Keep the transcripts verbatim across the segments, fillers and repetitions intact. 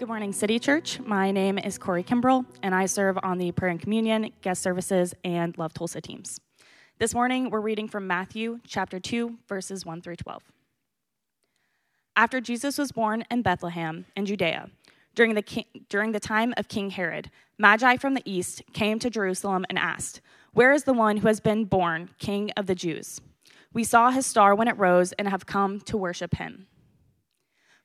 Good morning, City Church. My name is Corey Kimbrell, and I serve on the Prayer and Communion, Guest Services, and Love Tulsa teams. This morning, we're reading from Matthew chapter two, verses one through twelve. After Jesus was born in Bethlehem in Judea, during the, during the time of King Herod, Magi from the east came to Jerusalem and asked, "Where is the one who has been born King of the Jews? We saw his star when it rose and have come to worship him."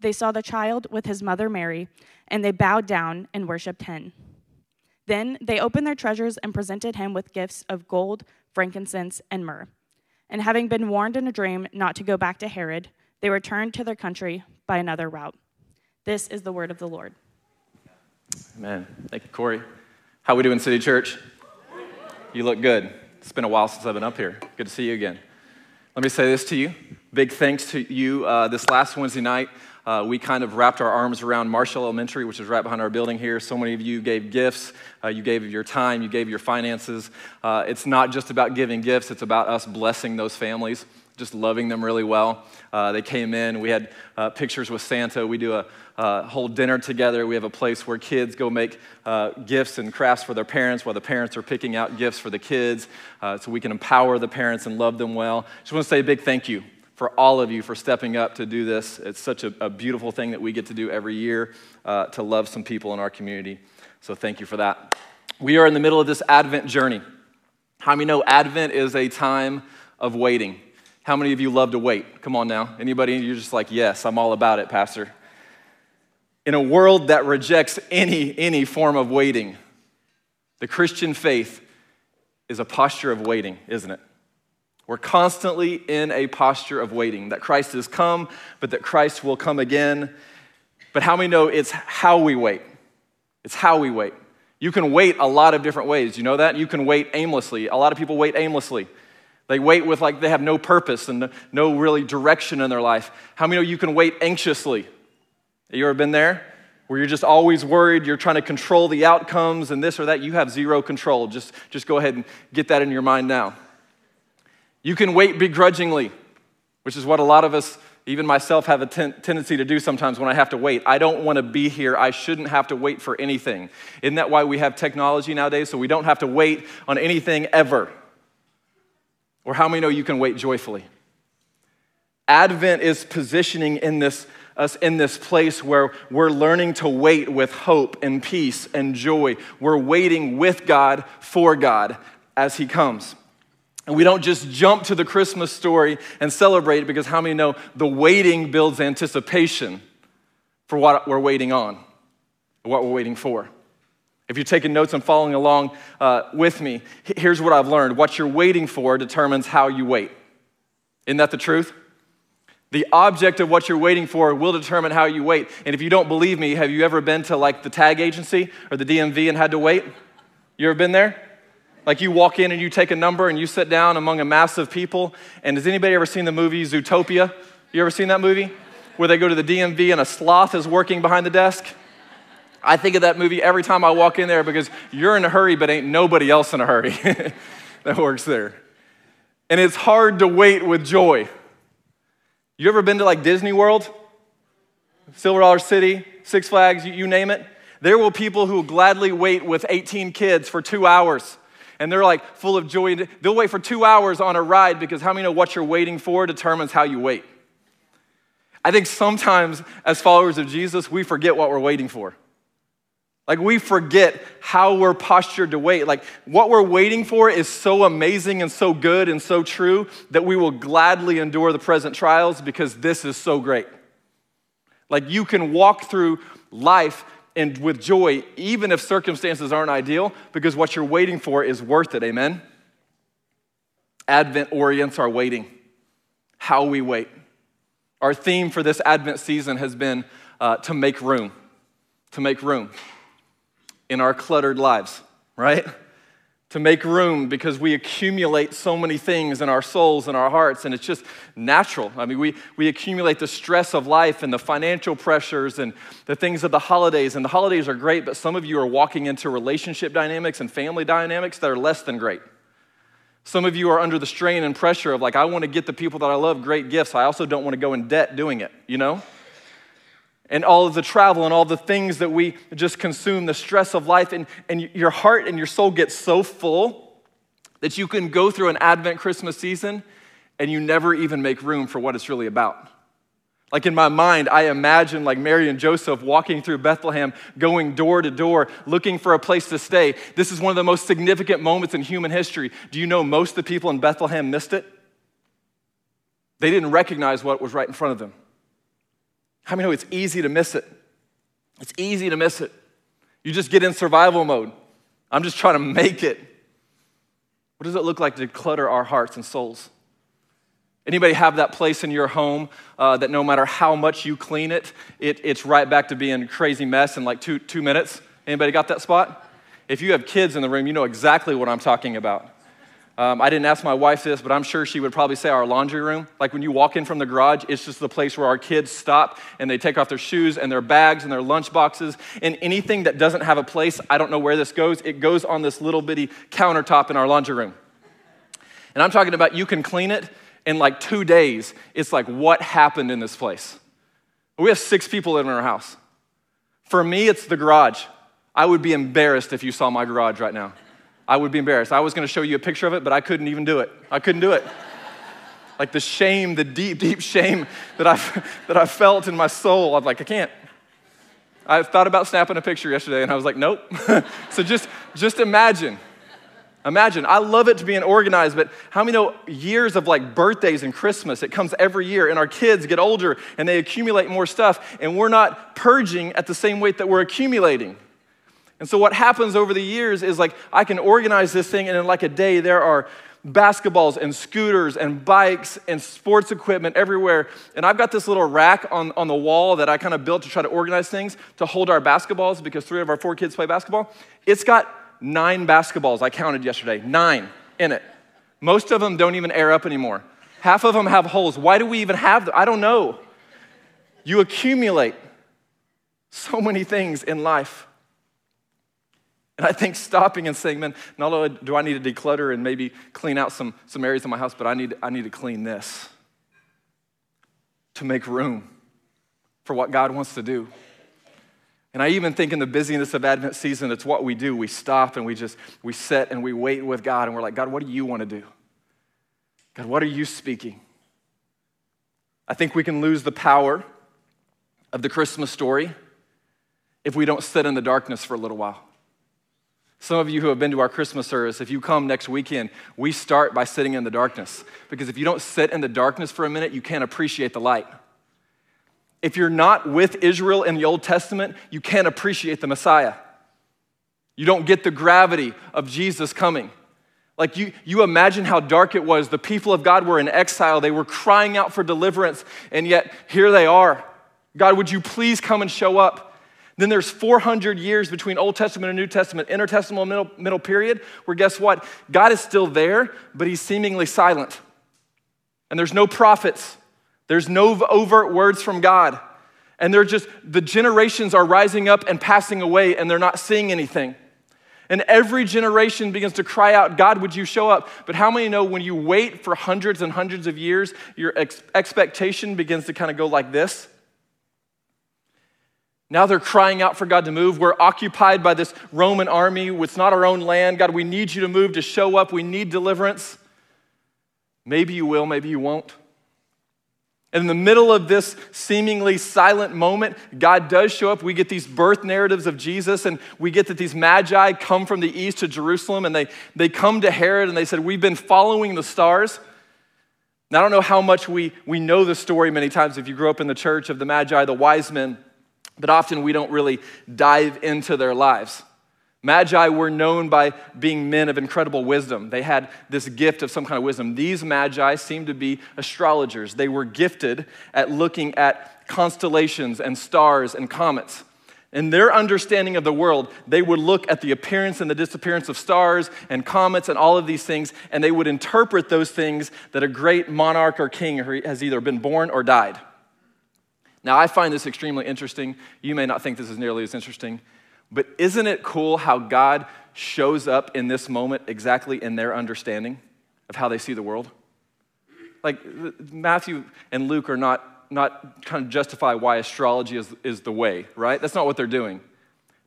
they saw the child with his mother Mary, and they bowed down and worshipped him. Then they opened their treasures and presented him with gifts of gold, frankincense, and myrrh. And having been warned in a dream not to go back to Herod, they returned to their country by another route. This is the word of the Lord. Amen. Thank you, Corey. How are we doing, City Church? You look good. It's been a while since I've been up here. Good to see you again. Let me say this to you. Big thanks to you. Uh, this last Wednesday night, Uh, we kind of wrapped our arms around Marshall Elementary, which is right behind our building here. So many of you gave gifts. Uh, you gave your time. You gave your finances. Uh, it's not just about giving gifts. It's about us blessing those families, just loving them really well. Uh, they came in. We had uh, pictures with Santa. We do a uh, whole dinner together. We have a place where kids go make uh, gifts and crafts for their parents while the parents are picking out gifts for the kids, uh, so we can empower the parents and love them well. Just want to say a big thank you for all of you for stepping up to do this. It's such a, a beautiful thing that we get to do every year, uh, to love some people in our community. So thank you for that. We are in the middle of this Advent journey. How many know Advent is a time of waiting? How many of you love to wait? Come on now. Anybody? You're just like, yes, I'm all about it, Pastor. In a world that rejects any, any form of waiting, the Christian faith is a posture of waiting, isn't it? We're constantly in a posture of waiting, that Christ has come, but that Christ will come again. But how many know it's how we wait? It's how we wait. You can wait a lot of different ways. You know that? You can wait aimlessly. A lot of people wait aimlessly. They wait with like they have no purpose and no really direction in their life. How many know you can wait anxiously? Have you ever been there? Where you're just always worried, you're trying to control the outcomes and this or that. You have zero control. Just, just go ahead and get that in your mind now. You can wait begrudgingly, which is what a lot of us, even myself, have a ten- tendency to do sometimes when I have to wait. I don't want to be here. I shouldn't have to wait for anything. Isn't that why we have technology nowadays? So we don't have to wait on anything ever. Or how many know you can wait joyfully? Advent is positioning in this, us in this place where we're learning to wait with hope and peace and joy. We're waiting with God, for God, as he comes. And we don't just jump to the Christmas story and celebrate it, because how many know the waiting builds anticipation for what we're waiting on, what we're waiting for. If you're taking notes and following along uh, with me, here's what I've learned. What you're waiting for determines how you wait. Isn't that the truth? The object of what you're waiting for will determine how you wait. And if you don't believe me, have you ever been to like the tag agency or the D M V and had to wait? You ever been there? Like you walk in and you take a number and you sit down among a mass of people. And has anybody ever seen the movie Zootopia? You ever seen that movie? Where they go to the D M V and a sloth is working behind the desk? I think of that movie every time I walk in there, because you're in a hurry, but ain't nobody else in a hurry that works there. And it's hard to wait with joy. You ever been to like Disney World? Silver Dollar City, Six Flags, you, you name it? There will people who will gladly wait with eighteen kids for two hours. And they're like full of joy. They'll wait for two hours on a ride, because how many know what you're waiting for determines how you wait? I think sometimes as followers of Jesus, we forget what we're waiting for. Like, we forget how we're postured to wait. Like, what we're waiting for is so amazing and so good and so true that we will gladly endure the present trials because this is so great. Like, you can walk through life and with joy, even if circumstances aren't ideal, because what you're waiting for is worth it, amen? Advent orients our waiting, how we wait. Our theme for this Advent season has been uh, to make room, to make room. In our cluttered lives, right? To make room because we accumulate so many things in our souls and our hearts, and it's just natural. I mean, we, we accumulate the stress of life and the financial pressures and the things of the holidays, and the holidays are great, but some of you are walking into relationship dynamics and family dynamics that are less than great. Some of you are under the strain and pressure of, like, I want to get the people that I love great gifts. I also don't want to go in debt doing it, you know? And all of the travel and all the things that we just consume, the stress of life, and, and your heart and your soul gets so full that you can go through an Advent Christmas season and you never even make room for what it's really about. Like, in my mind, I imagine like Mary and Joseph walking through Bethlehem, going door to door, looking for a place to stay. This is one of the most significant moments in human history. Do you know most of the people in Bethlehem missed it? They didn't recognize what was right in front of them. How many know it's easy to miss it? It's easy to miss it. You just get in survival mode. I'm just trying to make it. What does it look like to clutter our hearts and souls? Anybody have that place in your home uh, that no matter how much you clean it, it, it's right back to being a crazy mess in like two, two minutes? Anybody got that spot? If you have kids in the room, you know exactly what I'm talking about. Um, I didn't ask my wife this, but I'm sure she would probably say our laundry room. Like, when you walk in from the garage, it's just the place where our kids stop and they take off their shoes and their bags and their lunch boxes and anything that doesn't have a place. I don't know where this goes. It goes on this little bitty countertop in our laundry room. And I'm talking about you can clean it in like two days. It's like, what happened in this place? We have six people living in our house. For me, it's the garage. I would be embarrassed if you saw my garage right now. I would be embarrassed. I was gonna show you a picture of it, but I couldn't even do it. I couldn't do it. Like, the shame, the deep, deep shame that I've, that I felt in my soul. I'm like, I can't. I thought about snapping a picture yesterday and I was like, nope. So just, just imagine, imagine. I love it to being organized, but how many know years of like birthdays and Christmas, it comes every year, and our kids get older and they accumulate more stuff, and we're not purging at the same rate that we're accumulating. And so what happens over the years is, like, I can organize this thing, and in like a day there are basketballs and scooters and bikes and sports equipment everywhere. And I've got this little rack on, on the wall that I kind of built to try to organize things to hold our basketballs because three of our four kids play basketball. It's got nine basketballs, I counted yesterday, nine in it. Most of them don't even air up anymore. Half of them have holes. Why do we even have them? I don't know. You accumulate so many things in life. And I think stopping and saying, man, not only do I need to declutter and maybe clean out some, some areas in my house, but I need, I need to clean this to make room for what God wants to do. And I even think in the busyness of Advent season, it's what we do. We stop and we just, we sit and we wait with God, and we're like, God, what do you want to do? God, what are you speaking? I think we can lose the power of the Christmas story if we don't sit in the darkness for a little while. Some of you who have been to our Christmas service, if you come next weekend, we start by sitting in the darkness. Because if you don't sit in the darkness for a minute, you can't appreciate the light. If you're not with Israel in the Old Testament, you can't appreciate the Messiah. You don't get the gravity of Jesus coming. Like, you, you imagine how dark it was. The people of God were in exile. They were crying out for deliverance, and yet here they are. God, would you please come and show up? Then there's four hundred years between Old Testament and New Testament, intertestamental middle, middle period, where guess what? God is still there, but he's seemingly silent. And there's no prophets. There's no overt words from God. And they're just, the generations are rising up and passing away, and they're not seeing anything. And every generation begins to cry out, God, would you show up? But how many know when you wait for hundreds and hundreds of years, your ex- expectation begins to kind of go like this? Now they're crying out for God to move. We're occupied by this Roman army. It's not our own land. God, we need you to move, to show up. We need deliverance. Maybe you will, maybe you won't. And in the middle of this seemingly silent moment, God does show up. We get these birth narratives of Jesus, and we get that these Magi come from the east to Jerusalem, and they, they come to Herod, and they said, we've been following the stars. Now, I don't know how much we, we know the story many times if you grew up in the church of the Magi, the wise men, but often we don't really dive into their lives. Magi were known by being men of incredible wisdom. They had this gift of some kind of wisdom. These Magi seemed to be astrologers. They were gifted at looking at constellations and stars and comets. In their understanding of the world, they would look at the appearance and the disappearance of stars and comets and all of these things, and they would interpret those things that a great monarch or king has either been born or died. Now, I find this extremely interesting. You may not think this is nearly as interesting. But isn't it cool how God shows up in this moment exactly in their understanding of how they see the world? Like, Matthew and Luke are not not trying to justify why astrology is, is the way, right? That's not what they're doing.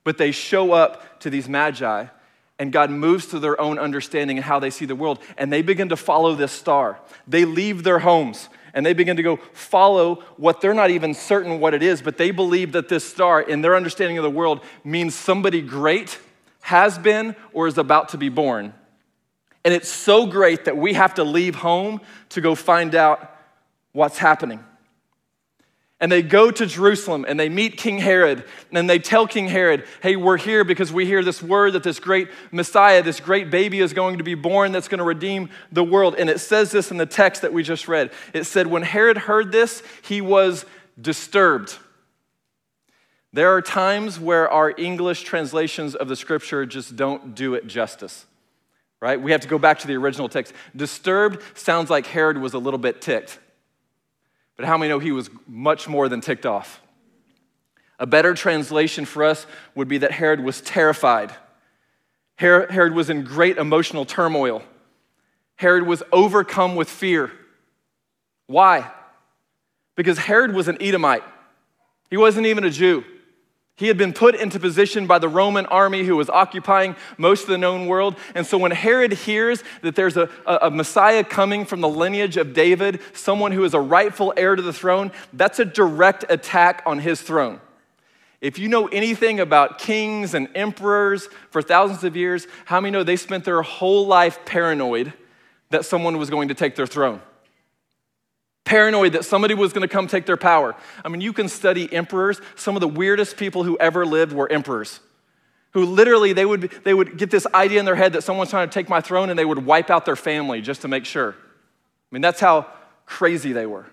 But they show up to these Magi, and God moves to their own understanding and how they see the world, and they begin to follow this star. They leave their homes, and they begin to go follow what they're not even certain what it is, but they believe that this star, in their understanding of the world, means somebody great has been or is about to be born. And it's so great that we have to leave home to go find out what's happening. And they go to Jerusalem, and they meet King Herod, and they tell King Herod, hey, we're here because we hear this word that this great Messiah, this great baby is going to be born that's going to redeem the world. And it says this in the text that we just read. It said, when Herod heard this, he was disturbed. There are times where our English translations of the scripture just don't do it justice, right? We have to go back to the original text. Disturbed sounds like Herod was a little bit ticked. But how many know he was much more than ticked off? A better translation for us would be that Herod was terrified. Herod was in great emotional turmoil. Herod was overcome with fear. Why? Because Herod was an Edomite. He wasn't even a Jew. He had been put into position by the Roman army who was occupying most of the known world. And so when Herod hears that there's a, a, a Messiah coming from the lineage of David, someone who is a rightful heir to the throne, that's a direct attack on his throne. If you know anything about kings and emperors for thousands of years, how many know they spent their whole life paranoid that someone was going to take their throne? Paranoid that somebody was going to come take their power. I mean, you can study emperors. Some of the weirdest people who ever lived were emperors, who literally they would they would get this idea in their head that someone's trying to take my throne, and they would wipe out their family just to make sure. I mean, that's how crazy they were.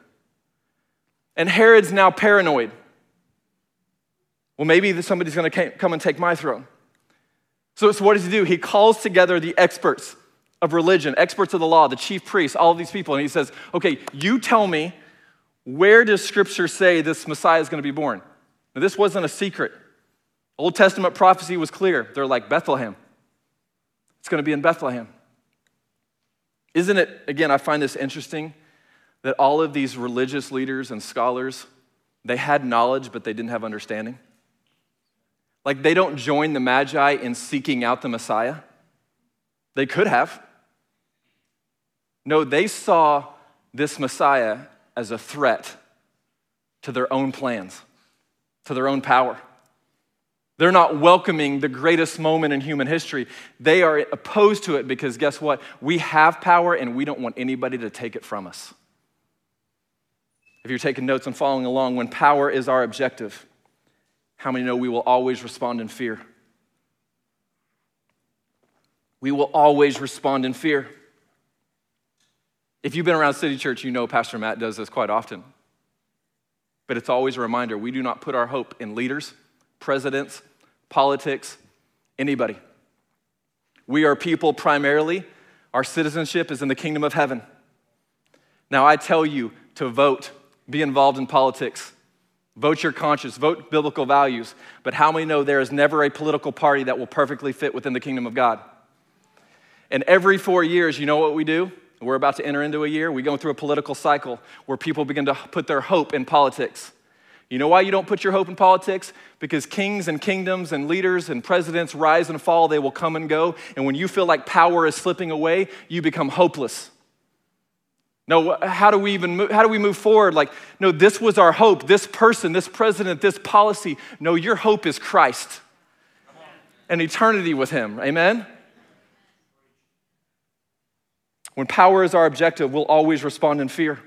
And Herod's now paranoid. Well, maybe somebody's going to come and take my throne. So, so what does he do? He calls together the experts of religion, experts of the law, the chief priests, all of these people. And he says, okay, you tell me, where does Scripture say this Messiah is going to be born? Now, this wasn't a secret. Old Testament prophecy was clear. They're like, Bethlehem. It's going to be in Bethlehem. Isn't it, again, I find this interesting, that all of these religious leaders and scholars, they had knowledge, but they didn't have understanding. Like, they don't join the Magi in seeking out the Messiah. They could have. No, they saw this Messiah as a threat to their own plans, to their own power. They're not welcoming the greatest moment in human history. They are opposed to it because guess what? We have power and we don't want anybody to take it from us. If you're taking notes and following along, when power is our objective, how many know we will always respond in fear? We will always respond in fear. If you've been around City Church, you know Pastor Matt does this quite often. But it's always a reminder, we do not put our hope in leaders, presidents, politics, anybody. We are people primarily. Our citizenship is in the kingdom of heaven. Now I tell you to vote, be involved in politics, vote your conscience, vote biblical values. But how many know there is never a political party that will perfectly fit within the kingdom of God? And every four years, you know what we do? We're about to enter into a year. We go through a political cycle where people begin to put their hope in politics. You know why you don't put your hope in politics? Because kings and kingdoms and leaders and presidents rise and fall. They will come and go. And when you feel like power is slipping away, you become hopeless. No, how do we even move, how do we move forward? Like, no, this was our hope. This person, this president, this policy. No, your hope is Christ and eternity with him. Amen? When power is our objective, we'll always respond in fear.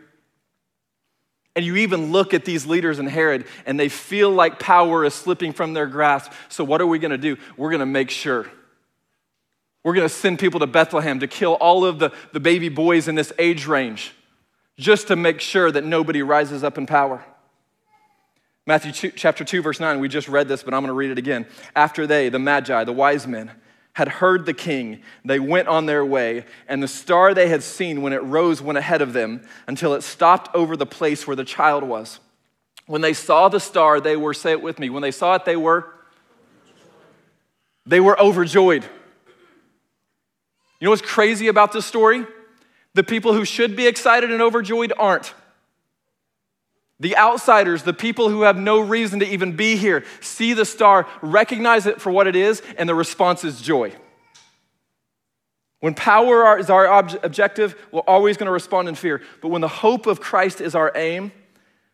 And you even look at these leaders in Herod, and they feel like power is slipping from their grasp. So what are we going to do? We're going to make sure. We're going to send people to Bethlehem to kill all of the, the baby boys in this age range just to make sure that nobody rises up in power. Matthew chapter two, verse nine, we just read this, but I'm going to read it again. After they, the Magi, the wise men, had heard the king, they went on their way, and the star they had seen when it rose went ahead of them until it stopped over the place where the child was. When they saw the star, they were, say it with me, when they saw it, they were, they were overjoyed. You know what's crazy about this story? The people who should be excited and overjoyed aren't. The outsiders, the people who have no reason to even be here, see the star, recognize it for what it is, and the response is joy. When power is our ob- objective, we're always going to respond in fear. But when the hope of Christ is our aim,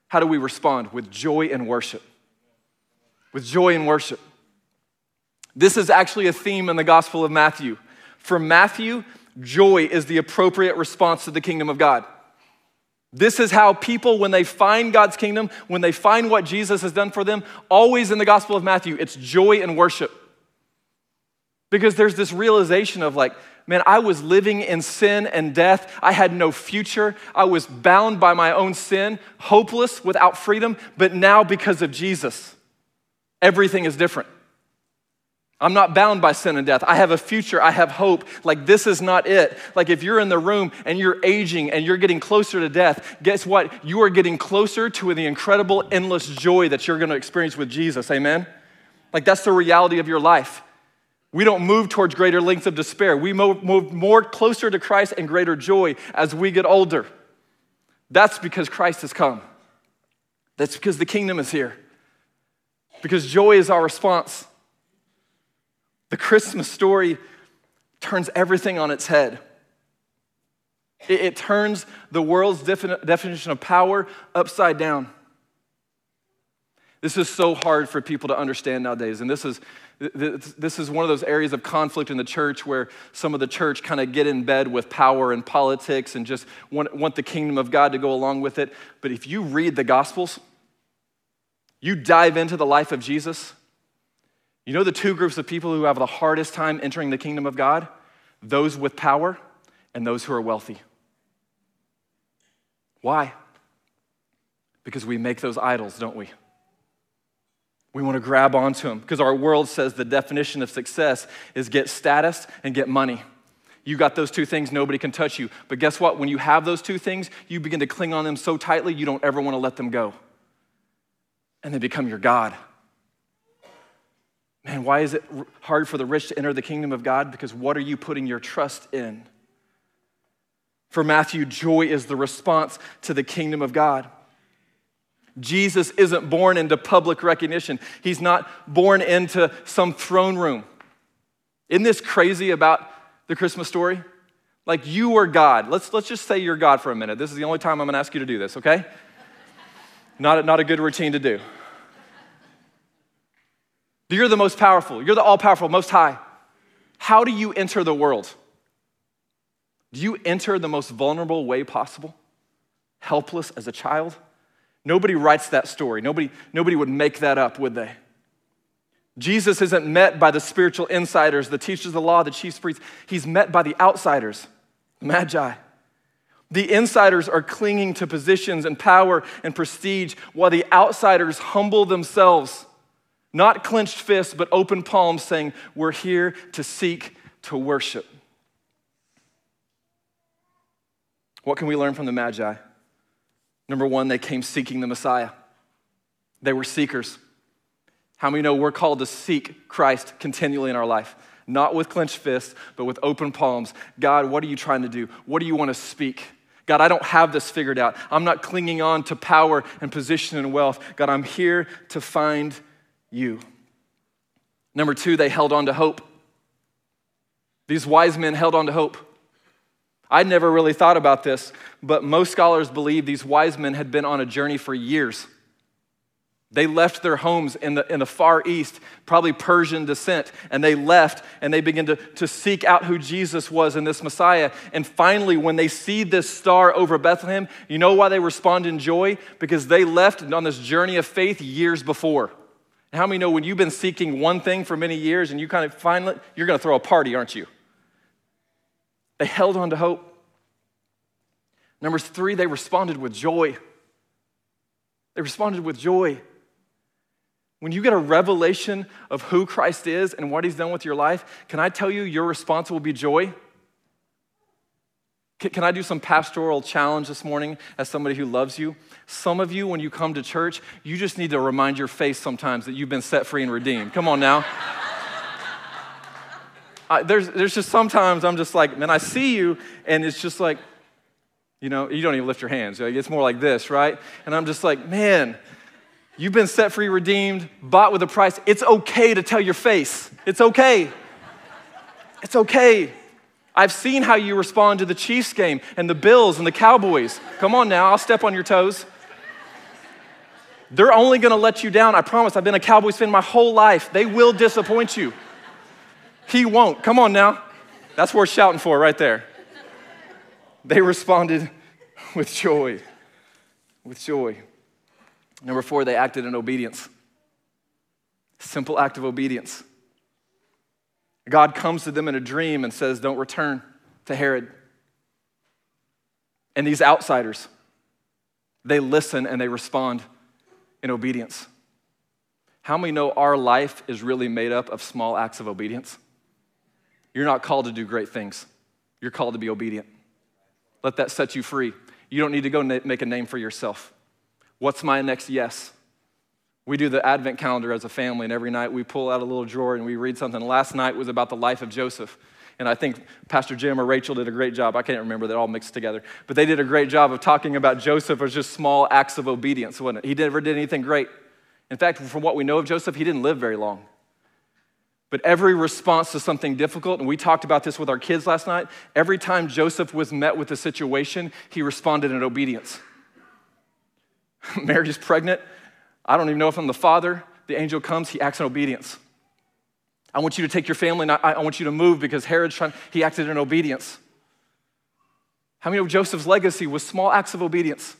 how do we respond? With joy and worship. With joy and worship. This is actually a theme in the Gospel of Matthew. For Matthew, joy is the appropriate response to the kingdom of God. This is how people, when they find God's kingdom, when they find what Jesus has done for them, always in the Gospel of Matthew, it's joy and worship. Because there's this realization of like, man, I was living in sin and death. I had no future. I was bound by my own sin, hopeless, without freedom. But now because of Jesus, everything is different. I'm not bound by sin and death. I have a future. I have hope. Like, this is not it. Like, if you're in the room and you're aging and you're getting closer to death, guess what? You are getting closer to the incredible, endless joy that you're going to experience with Jesus. Amen? Like, that's the reality of your life. We don't move towards greater lengths of despair. We move more closer to Christ and greater joy as we get older. That's because Christ has come. That's because the kingdom is here. Because joy is our response. The Christmas story turns everything on its head. It, it turns the world's defini- definition of power upside down. This is so hard for people to understand nowadays, and this is this is one of those areas of conflict in the church where some of the church kind of get in bed with power and politics and just want, want the kingdom of God to go along with it. But if you read the Gospels, you dive into the life of Jesus, you know the two groups of people who have the hardest time entering the kingdom of God? Those with power and those who are wealthy. Why? Because we make those idols, don't we? We want to grab onto them because our world says the definition of success is get status and get money. You got those two things, nobody can touch you. But guess what? When you have those two things, you begin to cling on them so tightly you don't ever want to let them go. And they become your God. Man, why is it hard for the rich to enter the kingdom of God? Because what are you putting your trust in? For Matthew, joy is the response to the kingdom of God. Jesus isn't born into public recognition. He's not born into some throne room. Isn't this crazy about the Christmas story? Like, you are God. Let's, let's just say you're God for a minute. This is the only time I'm gonna ask you to do this, okay? Not, not a good routine to do. You're the most powerful. You're the all-powerful, most high. How do you enter the world? Do you enter the most vulnerable way possible? Helpless as a child? Nobody writes that story. Nobody, nobody would make that up, would they? Jesus isn't met by the spiritual insiders, the teachers of the law, the chief priests. He's met by the outsiders, the Magi. The insiders are clinging to positions and power and prestige while the outsiders humble themselves. Not clenched fists, but open palms saying, we're here to seek to worship. What can we learn from the Magi? Number one, they came seeking the Messiah. They were seekers. How many know we're called to seek Christ continually in our life? Not with clenched fists, but with open palms. God, what are you trying to do? What do you want to speak? God, I don't have this figured out. I'm not clinging on to power and position and wealth. God, I'm here to find you. Number two, they held on to hope. These wise men held on to hope. I'd never really thought about this, but most scholars believe these wise men had been on a journey for years. They left their homes in the, in the far east, probably Persian descent, and they left and they began to, to seek out who Jesus was and this Messiah. And finally, when they see this star over Bethlehem, you know why they respond in joy? Because they left on this journey of faith years before. And how many know when you've been seeking one thing for many years and you kind of finally, you're gonna throw a party, aren't you? They held on to hope. Number three, they responded with joy. They responded with joy. When you get a revelation of who Christ is and what he's done with your life, can I tell you your response will be joy? Can I do some pastoral challenge this morning as somebody who loves you? Some of you, when you come to church, you just need to remind your face sometimes that you've been set free and redeemed. Come on now. I, there's, there's just sometimes I'm just like, man, I see you, and it's just like, you know, you don't even lift your hands. It's more like this, right? And I'm just like, man, you've been set free, redeemed, bought with a price. It's okay to tell your face. It's okay. It's okay. I've seen how you respond to the Chiefs game and the Bills and the Cowboys. Come on now, I'll step on your toes. They're only gonna let you down, I promise. I've been a Cowboys fan my whole life. They will disappoint you. He won't. Come on now. That's worth shouting for right there. They responded with joy, with joy. Number four, they acted in obedience. Simple act of obedience. God comes to them in a dream and says, don't return to Herod. And these outsiders, they listen and they respond in obedience. How many know our life is really made up of small acts of obedience? You're not called to do great things. You're called to be obedient. Let that set you free. You don't need to go na- make a name for yourself. What's my next yes? We do the Advent calendar as a family, and every night we pull out a little drawer and we read something. Last night was about the life of Joseph. And I think Pastor Jim or Rachel did a great job. I can't remember, they're all mixed together. But they did a great job of talking about Joseph as just small acts of obedience, wasn't it? He never did anything great. In fact, from what we know of Joseph, he didn't live very long. But every response to something difficult, and we talked about this with our kids last night, every time Joseph was met with a situation, he responded in obedience. Mary's pregnant. I don't even know if I'm the father. The angel comes, he acts in obedience. I want you to take your family, and I, I want you to move because Herod's trying, he acted in obedience. How many of Joseph's legacy was small acts of obedience?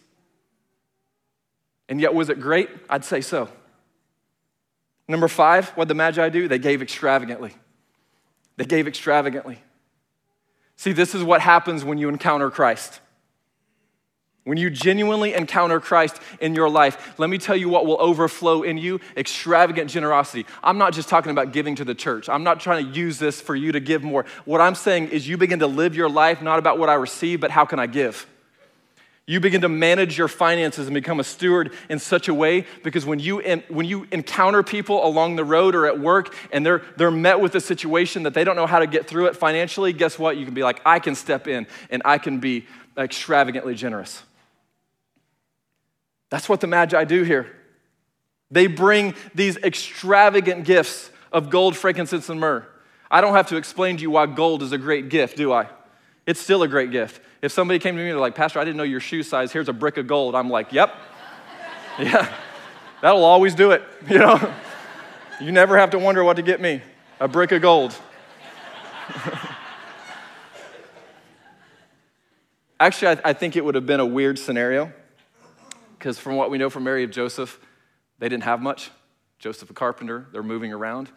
And yet, was it great? I'd say so. Number five, what did the Magi do? They gave extravagantly. They gave extravagantly. See, this is what happens when you encounter Christ. When you genuinely encounter Christ in your life, let me tell you what will overflow in you, extravagant generosity. I'm not just talking about giving to the church. I'm not trying to use this for you to give more. What I'm saying is you begin to live your life not about what I receive, but how can I give? You begin to manage your finances and become a steward in such a way because when you in, when you encounter people along the road or at work and they're they're met with a situation that they don't know how to get through it financially, guess what? You can be like, I can step in and I can be extravagantly generous. That's what the Magi do here. They bring these extravagant gifts of gold, frankincense, and myrrh. I don't have to explain to you why gold is a great gift, do I? It's still a great gift. If somebody came to me and they're like, Pastor, I didn't know your shoe size. Here's a brick of gold. I'm like, yep. Yeah, that'll always do it, you know? You never have to wonder what to get me, a brick of gold. Actually, I, I think it would have been a weird scenario because from what we know from Mary and Joseph, they didn't have much. Joseph, a carpenter, they're moving around.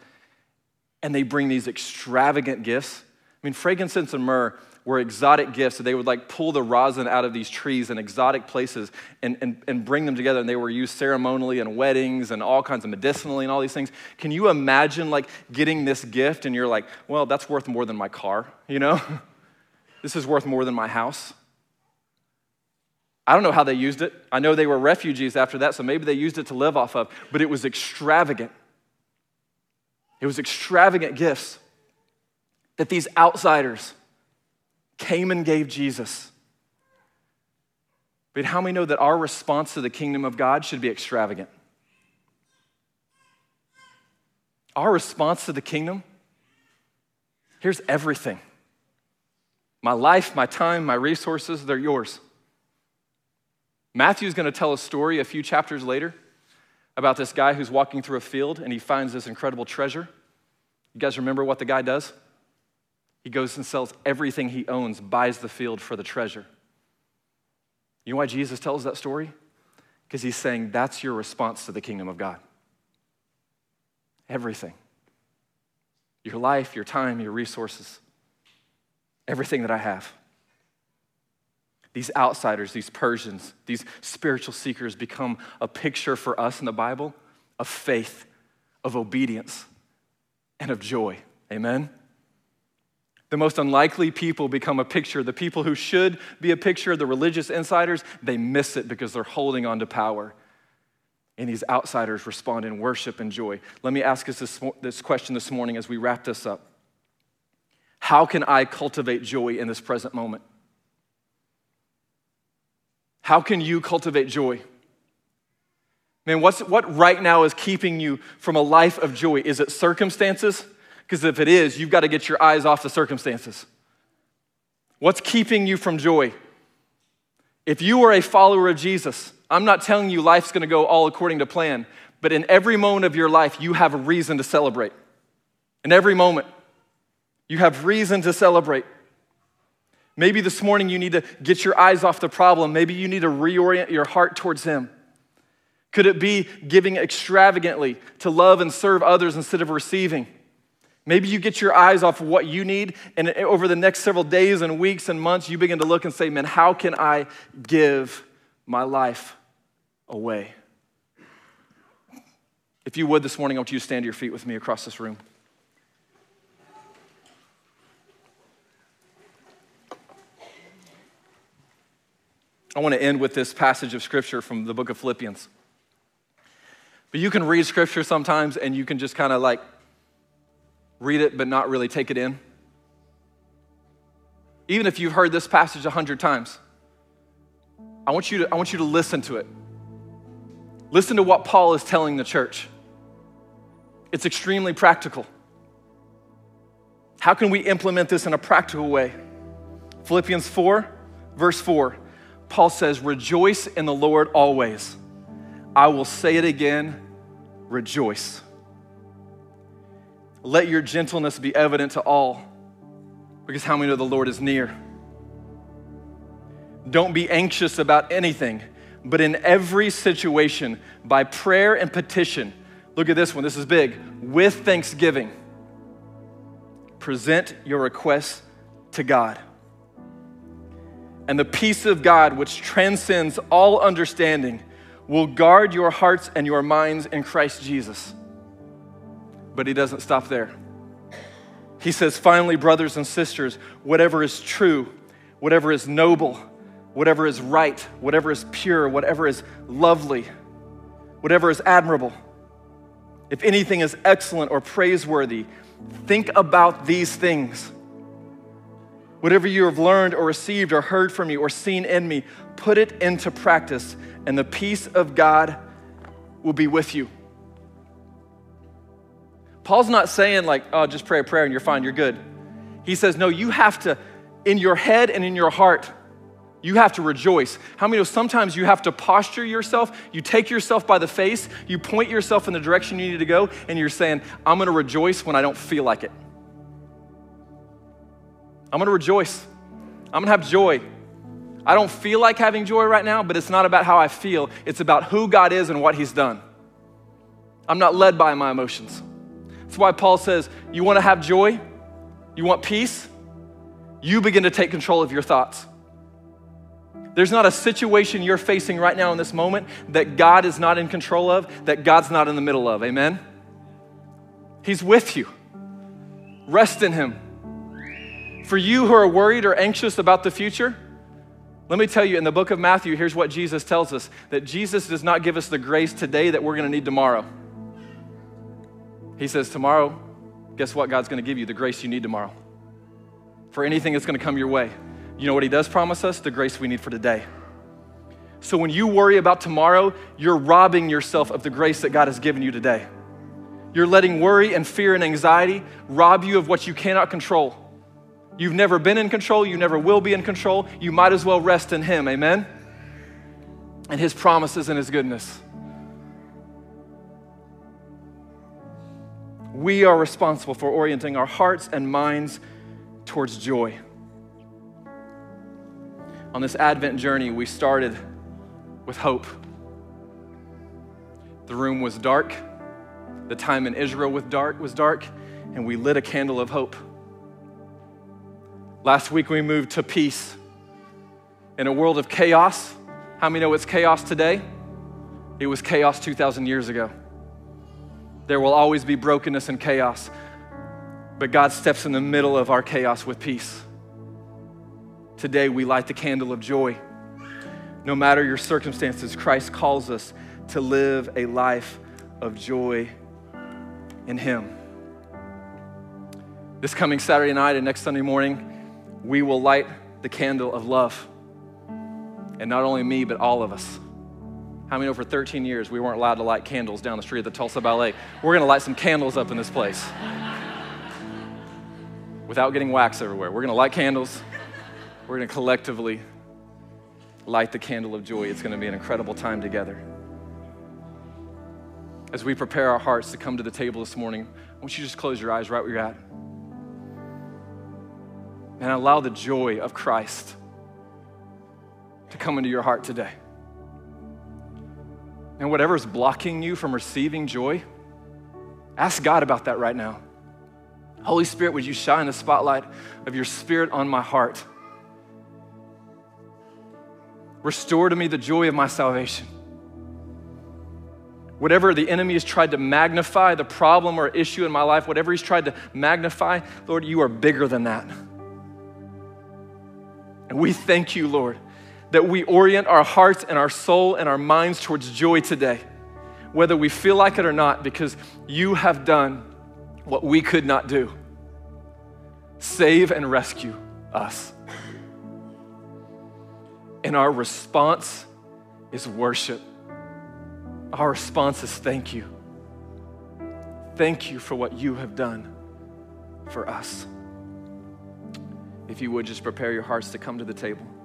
And they bring these extravagant gifts. I mean, frankincense and myrrh were exotic gifts. So they would like pull the rosin out of these trees in exotic places and, and, and bring them together. And they were used ceremonially in weddings and all kinds of medicinally and all these things. Can you imagine like getting this gift and you're like, well, that's worth more than my car, you know? This is worth more than my house. I don't know how they used it. I know they were refugees after that, so maybe they used it to live off of, but it was extravagant. It was extravagant gifts that these outsiders came and gave Jesus. But how many know that our response to the kingdom of God should be extravagant? Our response to the kingdom, here's everything. My life, my time, my resources, they're yours. Matthew's gonna tell a story a few chapters later about this guy who's walking through a field and he finds this incredible treasure. You guys remember what the guy does? He goes and sells everything he owns, buys the field for the treasure. You know why Jesus tells that story? Because he's saying that's your response to the kingdom of God. Everything. Your life, your time, your resources. Everything that I have. These outsiders, these Persians, these spiritual seekers become a picture for us in the Bible of faith, of obedience, and of joy. Amen? The most unlikely people become a picture. The people who should be a picture, the religious insiders, they miss it because they're holding on to power. And these outsiders respond in worship and joy. Let me ask us this, this question this morning as we wrap this up. How can I cultivate joy in this present moment? How can you cultivate joy? Man, what's, what right now is keeping you from a life of joy? Is it circumstances? Because if it is, you've got to get your eyes off the circumstances. What's keeping you from joy? If you are a follower of Jesus, I'm not telling you life's going to go all according to plan, but in every moment of your life, you have a reason to celebrate. In every moment, you have reason to celebrate. Maybe this morning you need to get your eyes off the problem. Maybe you need to reorient your heart towards him. Could it be giving extravagantly to love and serve others instead of receiving? Maybe you get your eyes off what you need, and over the next several days and weeks and months, you begin to look and say, man, how can I give my life away? If you would this morning, I want you to stand to your feet with me across this room. I want to end with this passage of scripture from the book of Philippians. But you can read scripture sometimes and you can just kind of like read it but not really take it in. Even if you've heard this passage a hundred times, I want you to, I want you to listen to it. Listen to what Paul is telling the church. It's extremely practical. How can we implement this in a practical way? Philippians four, verse four. Paul says, rejoice in the Lord always. I will say it again, rejoice. Let your gentleness be evident to all, because how many know the Lord is near? Don't be anxious about anything, but in every situation, by prayer and petition, look at this one, this is big, with thanksgiving, present your requests to God. And the peace of God, which transcends all understanding, will guard your hearts and your minds in Christ Jesus. But he doesn't stop there. He says, finally, brothers and sisters, whatever is true, whatever is noble, whatever is right, whatever is pure, whatever is lovely, whatever is admirable, if anything is excellent or praiseworthy, think about these things. Whatever you have learned or received or heard from me or seen in me, put it into practice, and the peace of God will be with you. Paul's not saying like, oh, just pray a prayer and you're fine, you're good. He says, no, you have to, in your head and in your heart, you have to rejoice. How many know sometimes you have to posture yourself, you take yourself by the face, you point yourself in the direction you need to go, and you're saying, I'm gonna rejoice when I don't feel like it. I'm gonna rejoice. I'm gonna have joy. I don't feel like having joy right now, but it's not about how I feel. It's about who God is and what he's done. I'm not led by my emotions. That's why Paul says, you wanna have joy? You want peace? You begin to take control of your thoughts. There's not a situation you're facing right now in this moment that God is not in control of, that God's not in the middle of, amen? He's with you. Rest in him. For you who are worried or anxious about the future, let me tell you, in the book of Matthew, here's what Jesus tells us, that Jesus does not give us the grace today that we're gonna need tomorrow. He says, tomorrow, guess what? God's gonna give you the grace you need tomorrow for anything that's gonna come your way. You know what he does promise us? The grace we need for today. So when you worry about tomorrow, you're robbing yourself of the grace that God has given you today. You're letting worry and fear and anxiety rob you of what you cannot control. You've never been in control. You never will be in control. You might as well rest in him, amen? And his promises and his goodness. We are responsible for orienting our hearts and minds towards joy. On this Advent journey, we started with hope. The room was dark. The time in Israel with dark was dark, and we lit a candle of hope. Last week, we moved to peace. In a world of chaos, how many know it's chaos today? It was chaos two thousand years ago. There will always be brokenness and chaos, but God steps in the middle of our chaos with peace. Today, we light the candle of joy. No matter your circumstances, Christ calls us to live a life of joy in him. This coming Saturday night and next Sunday morning, we will light the candle of love. And not only me, but all of us. How many know for thirteen years we weren't allowed to light candles down the street at the Tulsa Ballet? We're gonna light some candles up in this place. Without getting wax everywhere. We're gonna light candles. We're gonna collectively light the candle of joy. It's gonna be an incredible time together. As we prepare our hearts to come to the table this morning, I want you to just close your eyes right where you're at. And allow the joy of Christ to come into your heart today. And whatever's blocking you from receiving joy, ask God about that right now. Holy Spirit, would you shine the spotlight of your spirit on my heart? Restore to me the joy of my salvation. Whatever the enemy has tried to magnify, the problem or issue in my life, whatever he's tried to magnify, Lord, you are bigger than that. And we thank you, Lord, that we orient our hearts and our soul and our minds towards joy today, whether we feel like it or not, because you have done what we could not do. Save and rescue us. And our response is worship. Our response is thank you. Thank you for what you have done for us. If you would, just prepare your hearts to come to the table.